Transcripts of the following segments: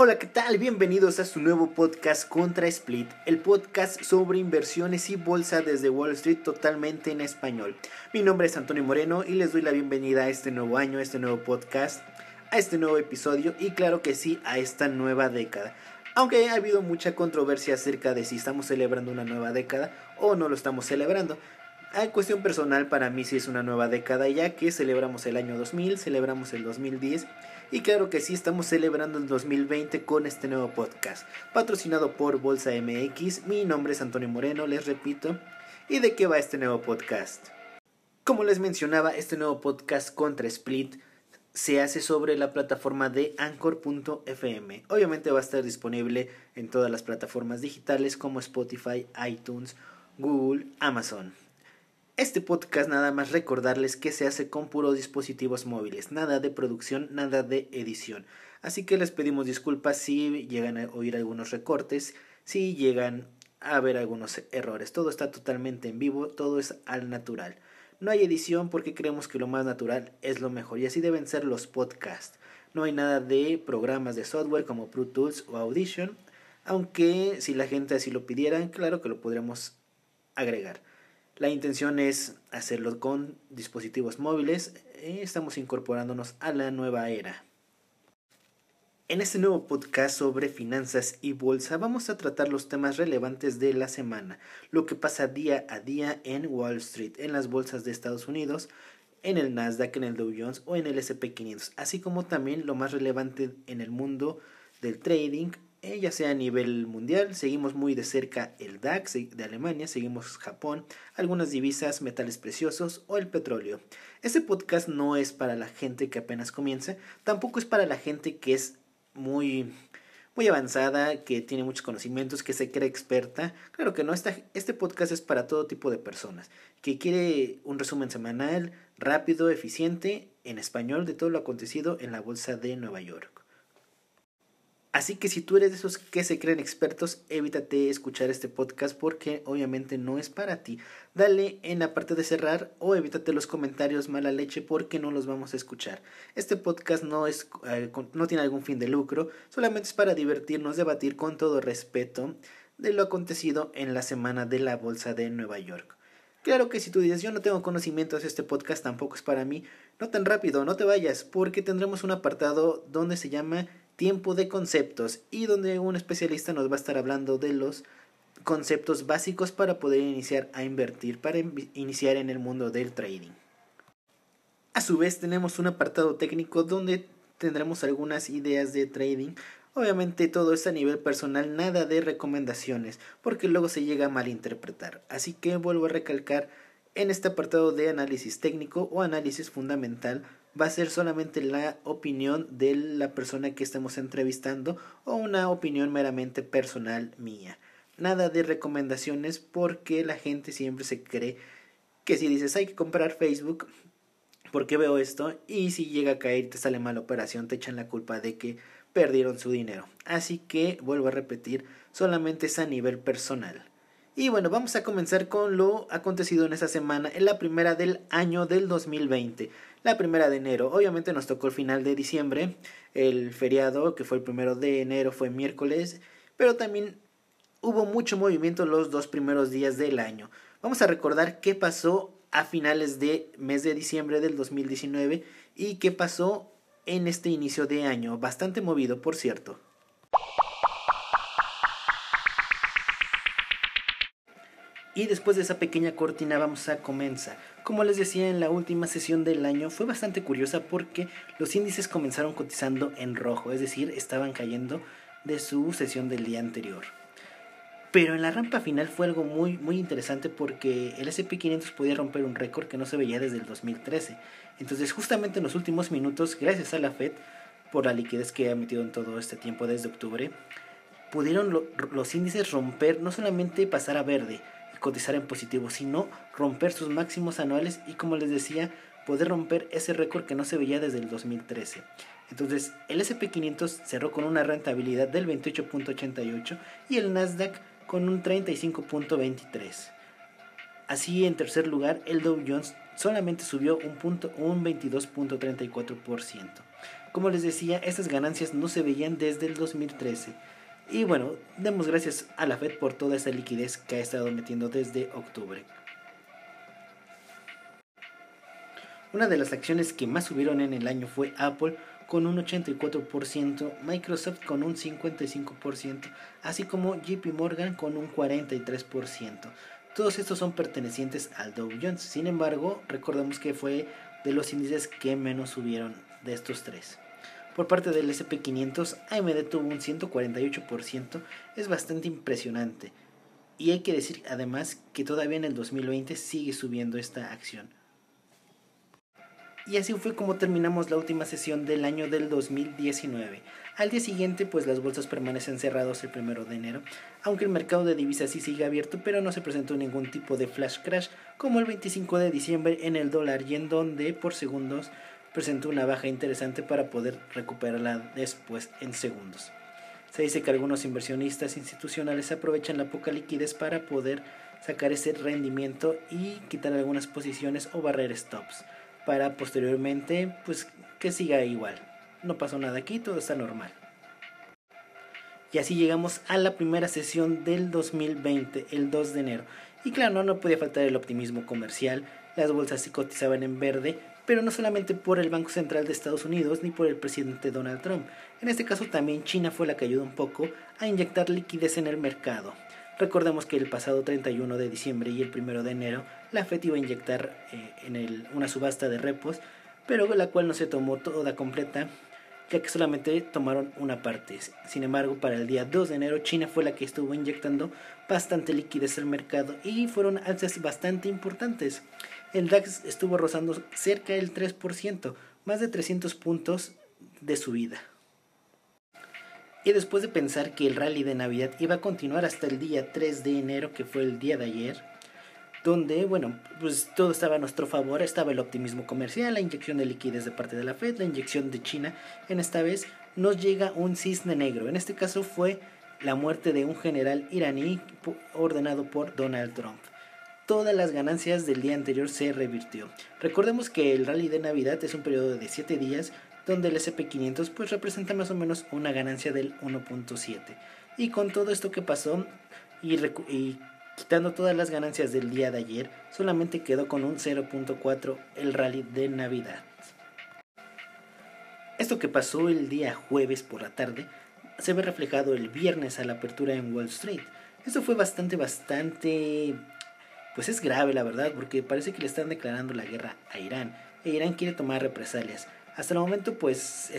Hola, ¿qué tal? Bienvenidos a su nuevo podcast ContraSplit, el podcast sobre inversiones y bolsa desde Wall Street totalmente en español. Mi nombre es Antonio Moreno y les doy la bienvenida a este nuevo año, a este nuevo podcast, a este nuevo episodio y claro que sí, a esta nueva década. Aunque ha habido mucha controversia acerca de si estamos celebrando una nueva década o no lo estamos celebrando. En cuestión personal, para mí sí es una nueva década, ya que celebramos el año 2000, celebramos el 2010 y claro que sí estamos celebrando el 2020 con este nuevo podcast, patrocinado por Bolsa MX. Mi nombre es Antonio Moreno, les repito. ¿Y de qué va este nuevo podcast? Como les mencionaba, este nuevo podcast ContraSplit se hace sobre la plataforma de Anchor.fm. Obviamente va a estar disponible en todas las plataformas digitales como Spotify, iTunes, Google, Amazon. Este podcast nada más recordarles que se hace con puros dispositivos móviles, nada de producción, nada de edición. Así que les pedimos disculpas si llegan a oír algunos recortes, si llegan a ver algunos errores. Todo está totalmente en vivo, todo es al natural. No hay edición porque creemos que lo más natural es lo mejor y así deben ser los podcasts. No hay nada de programas de software como Pro Tools o Audition, aunque si la gente así lo pidiera, claro que lo podríamos agregar. La intención es hacerlo con dispositivos móviles. Estamos incorporándonos a la nueva era. En este nuevo podcast sobre finanzas y bolsa vamos a tratar los temas relevantes de la semana. Lo que pasa día a día en Wall Street, en las bolsas de Estados Unidos, en el Nasdaq, en el Dow Jones o en el S&P 500. Así como también lo más relevante en el mundo del trading, ya sea a nivel mundial. Seguimos muy de cerca el DAX de Alemania, seguimos Japón, algunas divisas, metales preciosos o el petróleo. Este podcast no es para la gente que apenas comienza, tampoco es para la gente que es muy avanzada, que tiene muchos conocimientos, que se cree experta. Claro que no, este podcast es para todo tipo de personas que quiere un resumen semanal, rápido, eficiente, en español, de todo lo acontecido en la bolsa de Nueva York. Así que si tú eres de esos que se creen expertos, evítate escuchar este podcast porque obviamente no es para ti. Dale en la parte de cerrar o evítate los comentarios mala leche porque no los vamos a escuchar. Este podcast no tiene algún fin de lucro, solamente es para divertirnos, debatir con todo respeto de lo acontecido en la semana de la Bolsa de Nueva York. Claro que si tú dices, yo no tengo conocimientos, este podcast tampoco es para mí, no tan rápido, no te vayas, porque tendremos un apartado donde se llama Tiempo de conceptos y donde un especialista nos va a estar hablando de los conceptos básicos para poder iniciar a invertir, para iniciar en el mundo del trading. A su vez tenemos un apartado técnico donde tendremos algunas ideas de trading. Obviamente todo es a nivel personal, nada de recomendaciones, porque luego se llega a malinterpretar. Así que vuelvo a recalcar, en este apartado de análisis técnico o análisis fundamental, va a ser solamente la opinión de la persona que estamos entrevistando o una opinión meramente personal mía. Nada de recomendaciones porque la gente siempre se cree que si dices hay que comprar Facebook porque veo esto y si llega a caer te sale mala operación, te echan la culpa de que perdieron su dinero. Así que vuelvo a repetir, solamente es a nivel personal. Y bueno, vamos a comenzar con lo acontecido en esta semana, en la primera del año del 2020, la primera de enero. Obviamente nos tocó el final de diciembre, el feriado que fue el 1 de enero fue miércoles, pero también hubo mucho movimiento los dos primeros días del año. Vamos a recordar qué pasó a finales de mes de diciembre del 2019 y qué pasó en este inicio de año, bastante movido por cierto. Y después de esa pequeña cortina vamos a comenzar. Como les decía, en la última sesión del año fue bastante curiosa porque los índices comenzaron cotizando en rojo, es decir, estaban cayendo de su sesión del día anterior. Pero en la rampa final fue algo muy interesante porque el S&P 500 podía romper un récord que no se veía desde el 2013. Entonces justamente en los últimos minutos, gracias a la Fed por la liquidez que ha metido en todo este tiempo desde octubre, pudieron los índices romper, no solamente pasar a verde, cotizar en positivo, sino romper sus máximos anuales y como les decía, poder romper ese récord que no se veía desde el 2013. Entonces el S&P 500 cerró con una rentabilidad del 28.88 y el Nasdaq con un 35.23. Así en tercer lugar el Dow Jones solamente subió un 22.34%. Como les decía, estas ganancias no se veían desde el 2013. Y bueno, demos gracias a la Fed por toda esa liquidez que ha estado metiendo desde octubre. Una de las acciones que más subieron en el año fue Apple con un 84%, Microsoft con un 55%, así como JP Morgan con un 43%. Todos estos son pertenecientes al Dow Jones, sin embargo, recordemos que fue de los índices que menos subieron de estos tres. Por parte del S&P 500, AMD tuvo un 148%, es bastante impresionante. Y hay que decir además que todavía en el 2020 sigue subiendo esta acción. Y así fue como terminamos la última sesión del año del 2019. Al día siguiente, pues las bolsas permanecen cerradas el 1 de enero, aunque el mercado de divisas sí sigue abierto, pero no se presentó ningún tipo de flash crash como el 25 de diciembre en el dólar yen, donde por segundos presentó una baja interesante para poder recuperarla después en segundos. Se dice que algunos inversionistas institucionales aprovechan la poca liquidez para poder sacar ese rendimiento y quitar algunas posiciones o barrer stops, para posteriormente, pues, que siga igual. No pasó nada aquí, todo está normal. Y así llegamos a la primera sesión del 2020, el 2 de enero. Y claro, no podía faltar el optimismo comercial. Las bolsas se cotizaban en verde, pero no solamente por el Banco Central de Estados Unidos ni por el presidente Donald Trump. En este caso también China fue la que ayudó un poco a inyectar liquidez en el mercado. Recordemos que el pasado 31 de diciembre y el 1 de enero la Fed iba a inyectar una subasta de repos, pero la cual no se tomó toda completa, ya que solamente tomaron una parte. Sin embargo, para el día 2 de enero China fue la que estuvo inyectando bastante liquidez al mercado y fueron alzas bastante importantes. El DAX estuvo rozando cerca del 3%, más de 300 puntos de subida. Y después de pensar que el rally de Navidad iba a continuar hasta el día 3 de enero, que fue el día de ayer, donde, bueno, pues todo estaba a nuestro favor, estaba el optimismo comercial, la inyección de liquidez de parte de la Fed, la inyección de China, en esta vez nos llega un cisne negro, en este caso fue la muerte de un general iraní ordenado por Donald Trump. Todas las ganancias del día anterior se revirtió. Recordemos que el rally de Navidad es un periodo de 7 días, donde el S&P 500 pues representa más o menos una ganancia del 1.7. Y con todo esto que pasó y quitando todas las ganancias del día de ayer, solamente quedó con un 0.4 el rally de Navidad. Esto que pasó el día jueves por la tarde se ve reflejado el viernes a la apertura en Wall Street. Esto fue bastante, pues es grave la verdad, porque parece que le están declarando la guerra a Irán. E Irán quiere tomar represalias. Hasta el momento pues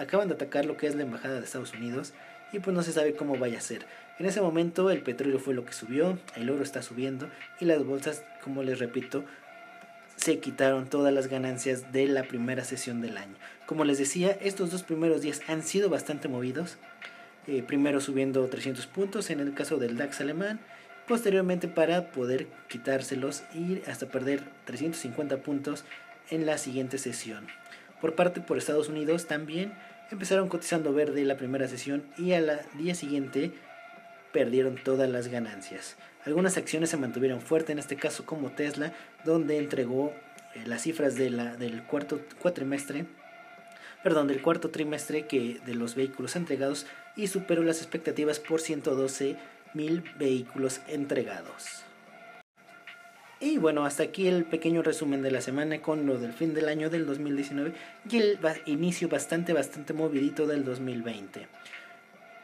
acaban de atacar lo que es la embajada de Estados Unidos y pues no se sabe cómo vaya a ser. En ese momento el petróleo fue lo que subió, el oro está subiendo y las bolsas, como les repito, se quitaron todas las ganancias de la primera sesión del año. Como les decía, estos dos primeros días han sido bastante movidos, primero subiendo 300 puntos en el caso del DAX alemán, posteriormente para poder quitárselos y hasta perder 350 puntos en la siguiente sesión. Por Estados Unidos también empezaron cotizando verde la primera sesión y al día siguiente perdieron todas las ganancias. Algunas acciones se mantuvieron fuertes, en este caso como Tesla, donde entregó las cifras del cuarto trimestre que de los vehículos entregados y superó las expectativas por 112,000 vehículos entregados. Y bueno, hasta aquí el pequeño resumen de la semana con lo del fin del año del 2019 y el inicio bastante movidito del 2020.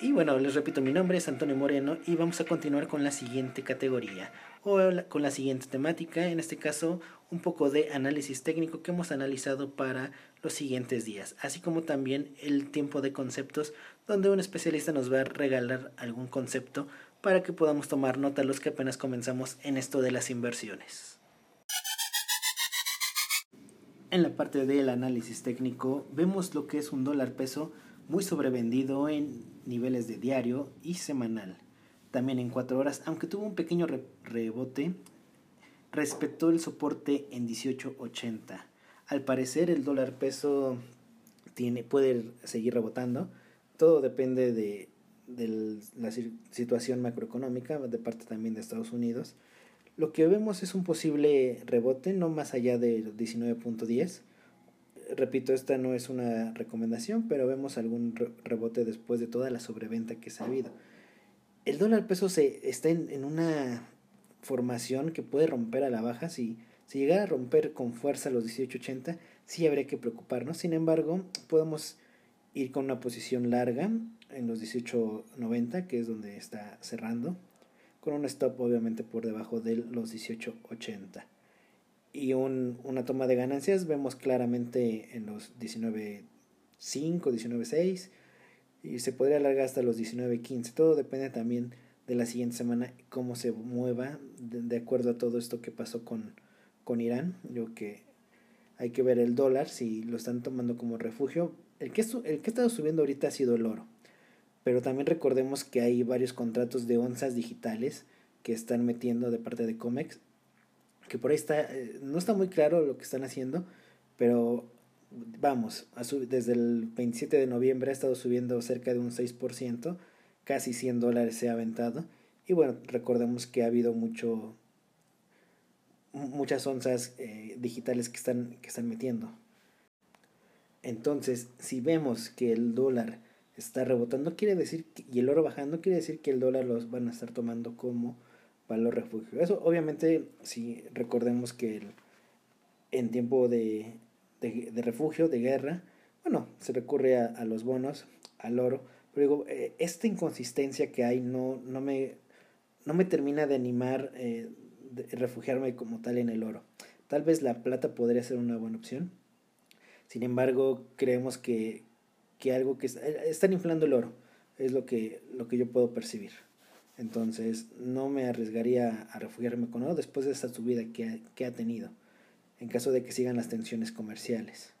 Y bueno, les repito, mi nombre es Antonio Moreno y vamos a continuar con la siguiente categoría o con la siguiente temática, en este caso un poco de análisis técnico que hemos analizado para los siguientes días, así como también el tiempo de conceptos donde un especialista nos va a regalar algún concepto para que podamos tomar nota los que apenas comenzamos en esto de las inversiones. En la parte del análisis técnico vemos lo que es un dólar peso muy sobrevendido en niveles de diario y semanal. También en 4 horas, aunque tuvo un pequeño rebote, respetó el soporte en 18.80. Al parecer el dólar peso puede seguir rebotando, todo depende de la situación macroeconómica de parte también de Estados Unidos. Lo que vemos es un posible rebote no más allá del 19.10, repito, esta no es una recomendación, pero vemos algún rebote después de toda la sobreventa que se ha habido. El dólar peso se está en una formación que puede romper a la baja. Si llegara a romper con fuerza los 18.80, sí habría que preocuparnos. Sin embargo, podemos ir con una posición larga en los 18.90, que es donde está cerrando, con un stop obviamente por debajo de los 18.80. Y una toma de ganancias vemos claramente en los 19.5, 19.6, y se podría alargar hasta los 19.15. Todo depende también de la siguiente semana, cómo se mueva de acuerdo a todo esto que pasó con Irán. Yo que hay que ver el dólar, si lo están tomando como refugio. El que ha estado subiendo ahorita ha sido el oro, pero también recordemos que hay varios contratos de onzas digitales que están metiendo de parte de COMEX, que por ahí no está muy claro lo que están haciendo, pero vamos, desde el 27 de noviembre ha estado subiendo cerca de un 6%, casi $100 se ha aventado. Y bueno, recordemos que ha habido muchas onzas digitales que están metiendo. Entonces, si vemos que el dólar está rebotando, quiere decir y el oro bajando, quiere decir que el dólar los van a estar tomando como valor refugio. Eso obviamente, si recordemos que en tiempo de refugio, de guerra, bueno, se recurre a los bonos, al oro. Pero digo, esta inconsistencia que hay no me termina de animar de refugiarme como tal en el oro. Tal vez la plata podría ser una buena opción. Sin embargo, creemos que algo que están inflando el oro, es lo que yo puedo percibir. Entonces, no me arriesgaría a refugiarme con oro después de esta subida que ha tenido, en caso de que sigan las tensiones comerciales.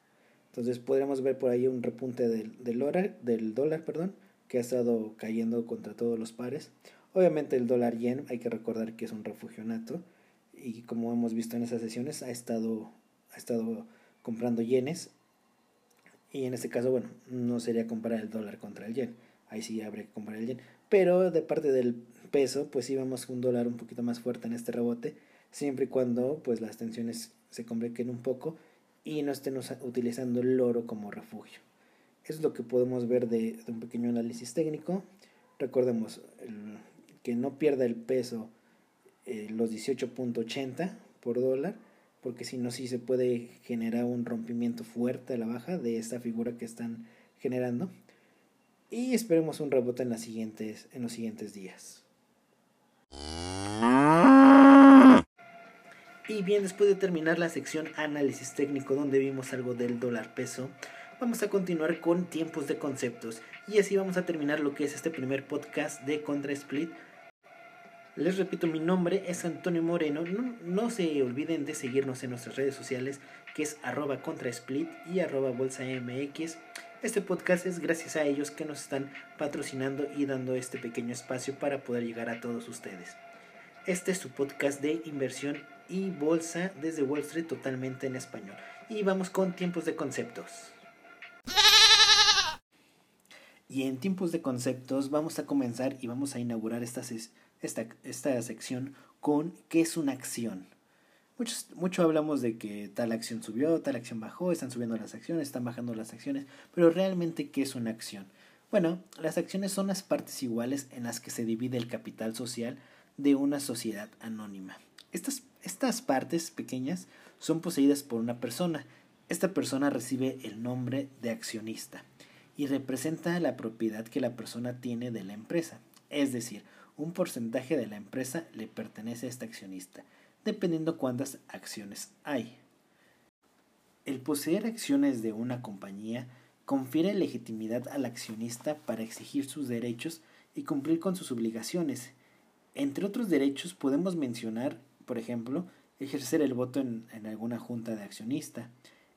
Entonces, podríamos ver por ahí un repunte del dólar, que ha estado cayendo contra todos los pares. Obviamente, el dólar yen, hay que recordar que es un refugio nato, y como hemos visto en esas sesiones, ha estado comprando yenes, y en este caso, bueno, no sería comprar el dólar contra el yen, ahí sí habría que comprar el yen. Pero de parte del peso, pues sí vemos un dólar un poquito más fuerte en este rebote, siempre y cuando pues las tensiones se compliquen un poco y no estén utilizando el oro como refugio. Eso es lo que podemos ver de un pequeño análisis técnico. Recordemos que no pierda el peso los 18.80 por dólar, porque si no, sí se puede generar un rompimiento fuerte a la baja de esta figura que están generando. Y esperemos un rebote en los siguientes días. Y bien, después de terminar la sección análisis técnico, donde vimos algo del dólar peso, vamos a continuar con tiempos de conceptos. Y así vamos a terminar lo que es este primer podcast de ContraSplit. Les repito, mi nombre es Antonio Moreno. No se olviden de seguirnos en nuestras redes sociales, que es @ContraSplit y @BolsaMX. Este podcast es gracias a ellos que nos están patrocinando y dando este pequeño espacio para poder llegar a todos ustedes. Este es su podcast de inversión y bolsa desde Wall Street, totalmente en español. Y vamos con tiempos de conceptos. Y en tiempos de conceptos vamos a comenzar y vamos a inaugurar esta sección con ¿qué es una acción? Mucho hablamos de que tal acción subió, tal acción bajó, están subiendo las acciones, están bajando las acciones, pero ¿realmente qué es una acción? Bueno, las acciones son las partes iguales en las que se divide el capital social de una sociedad anónima. Estas partes pequeñas son poseídas por una persona. Esta persona recibe el nombre de accionista y representa la propiedad que la persona tiene de la empresa. Es decir, un porcentaje de la empresa le pertenece a este accionista, dependiendo cuántas acciones hay. El poseer acciones de una compañía confiere legitimidad al accionista para exigir sus derechos y cumplir con sus obligaciones. Entre otros derechos podemos mencionar, por ejemplo, ejercer el voto en alguna junta de accionista,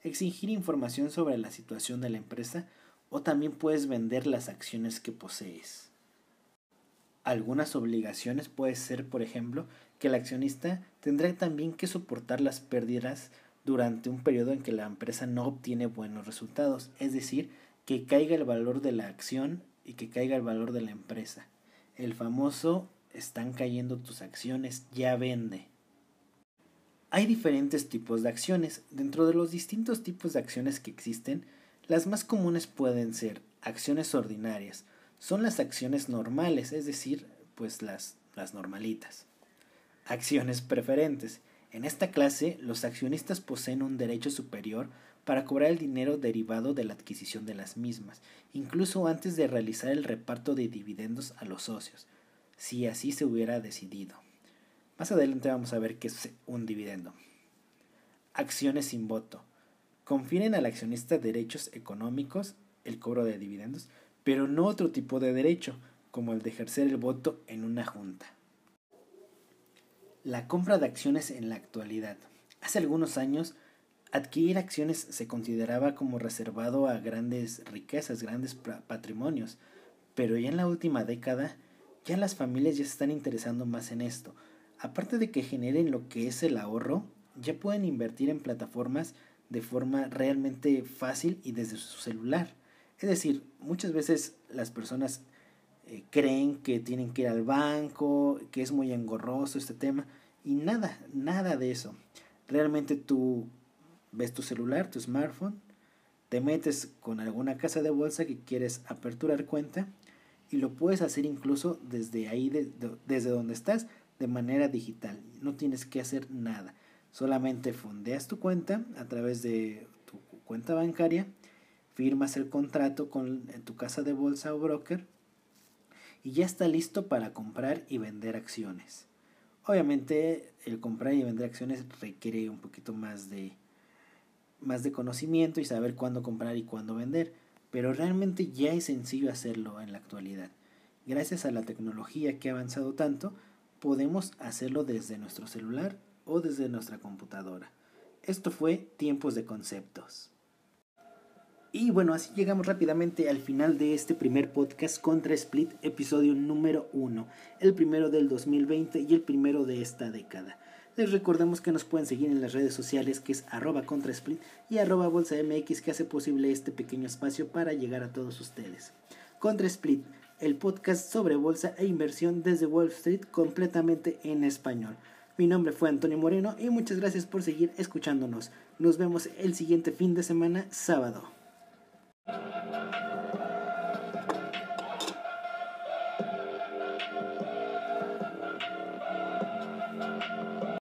exigir información sobre la situación de la empresa, o también puedes vender las acciones que posees. Algunas obligaciones puede ser, por ejemplo, que el accionista tendrá también que soportar las pérdidas durante un periodo en que la empresa no obtiene buenos resultados, es decir, que caiga el valor de la acción y que caiga el valor de la empresa. El famoso "están cayendo tus acciones, ya vende". Hay diferentes tipos de acciones. Dentro de los distintos tipos de acciones que existen, las más comunes pueden ser acciones ordinarias. Son las acciones normales, es decir, pues las normalitas. Acciones preferentes. En esta clase, los accionistas poseen un derecho superior para cobrar el dinero derivado de la adquisición de las mismas, incluso antes de realizar el reparto de dividendos a los socios, si así se hubiera decidido. Más adelante vamos a ver qué es un dividendo. Acciones sin voto. Confieren al accionista derechos económicos, el cobro de dividendos, pero no otro tipo de derecho, como el de ejercer el voto en una junta. La compra de acciones en la actualidad. Hace algunos años, adquirir acciones se consideraba como reservado a grandes riquezas, grandes patrimonios, pero ya en la última década, ya las familias ya se están interesando más en esto. Aparte de que generen lo que es el ahorro, ya pueden invertir en plataformas de forma realmente fácil y desde su celular. Es decir, muchas veces las personas creen que tienen que ir al banco, que es muy engorroso este tema, y nada de eso. Realmente tú ves tu celular, tu smartphone, te metes con alguna casa de bolsa que quieres aperturar cuenta y lo puedes hacer incluso desde ahí, desde donde estás, de manera digital. No tienes que hacer nada, solamente fondeas tu cuenta a través de tu cuenta bancaria, firmas el contrato con tu casa de bolsa o broker y ya está listo para comprar y vender acciones. Obviamente el comprar y vender acciones requiere un poquito más de conocimiento y saber cuándo comprar y cuándo vender, pero realmente ya es sencillo hacerlo en la actualidad. Gracias a la tecnología que ha avanzado tanto, podemos hacerlo desde nuestro celular o desde nuestra computadora. Esto fue Tiempos de Conceptos. Y bueno, así llegamos rápidamente al final de este primer podcast ContraSplit, episodio número 1, el primero del 2020 y el primero de esta década. Les recordemos que nos pueden seguir en las redes sociales, que es @ContraSplit y @BolsaMX, que hace posible este pequeño espacio para llegar a todos ustedes. ContraSplit, el podcast sobre bolsa e inversión desde Wall Street, completamente en español. Mi nombre fue Antonio Moreno y muchas gracias por seguir escuchándonos. Nos vemos el siguiente fin de semana, sábado.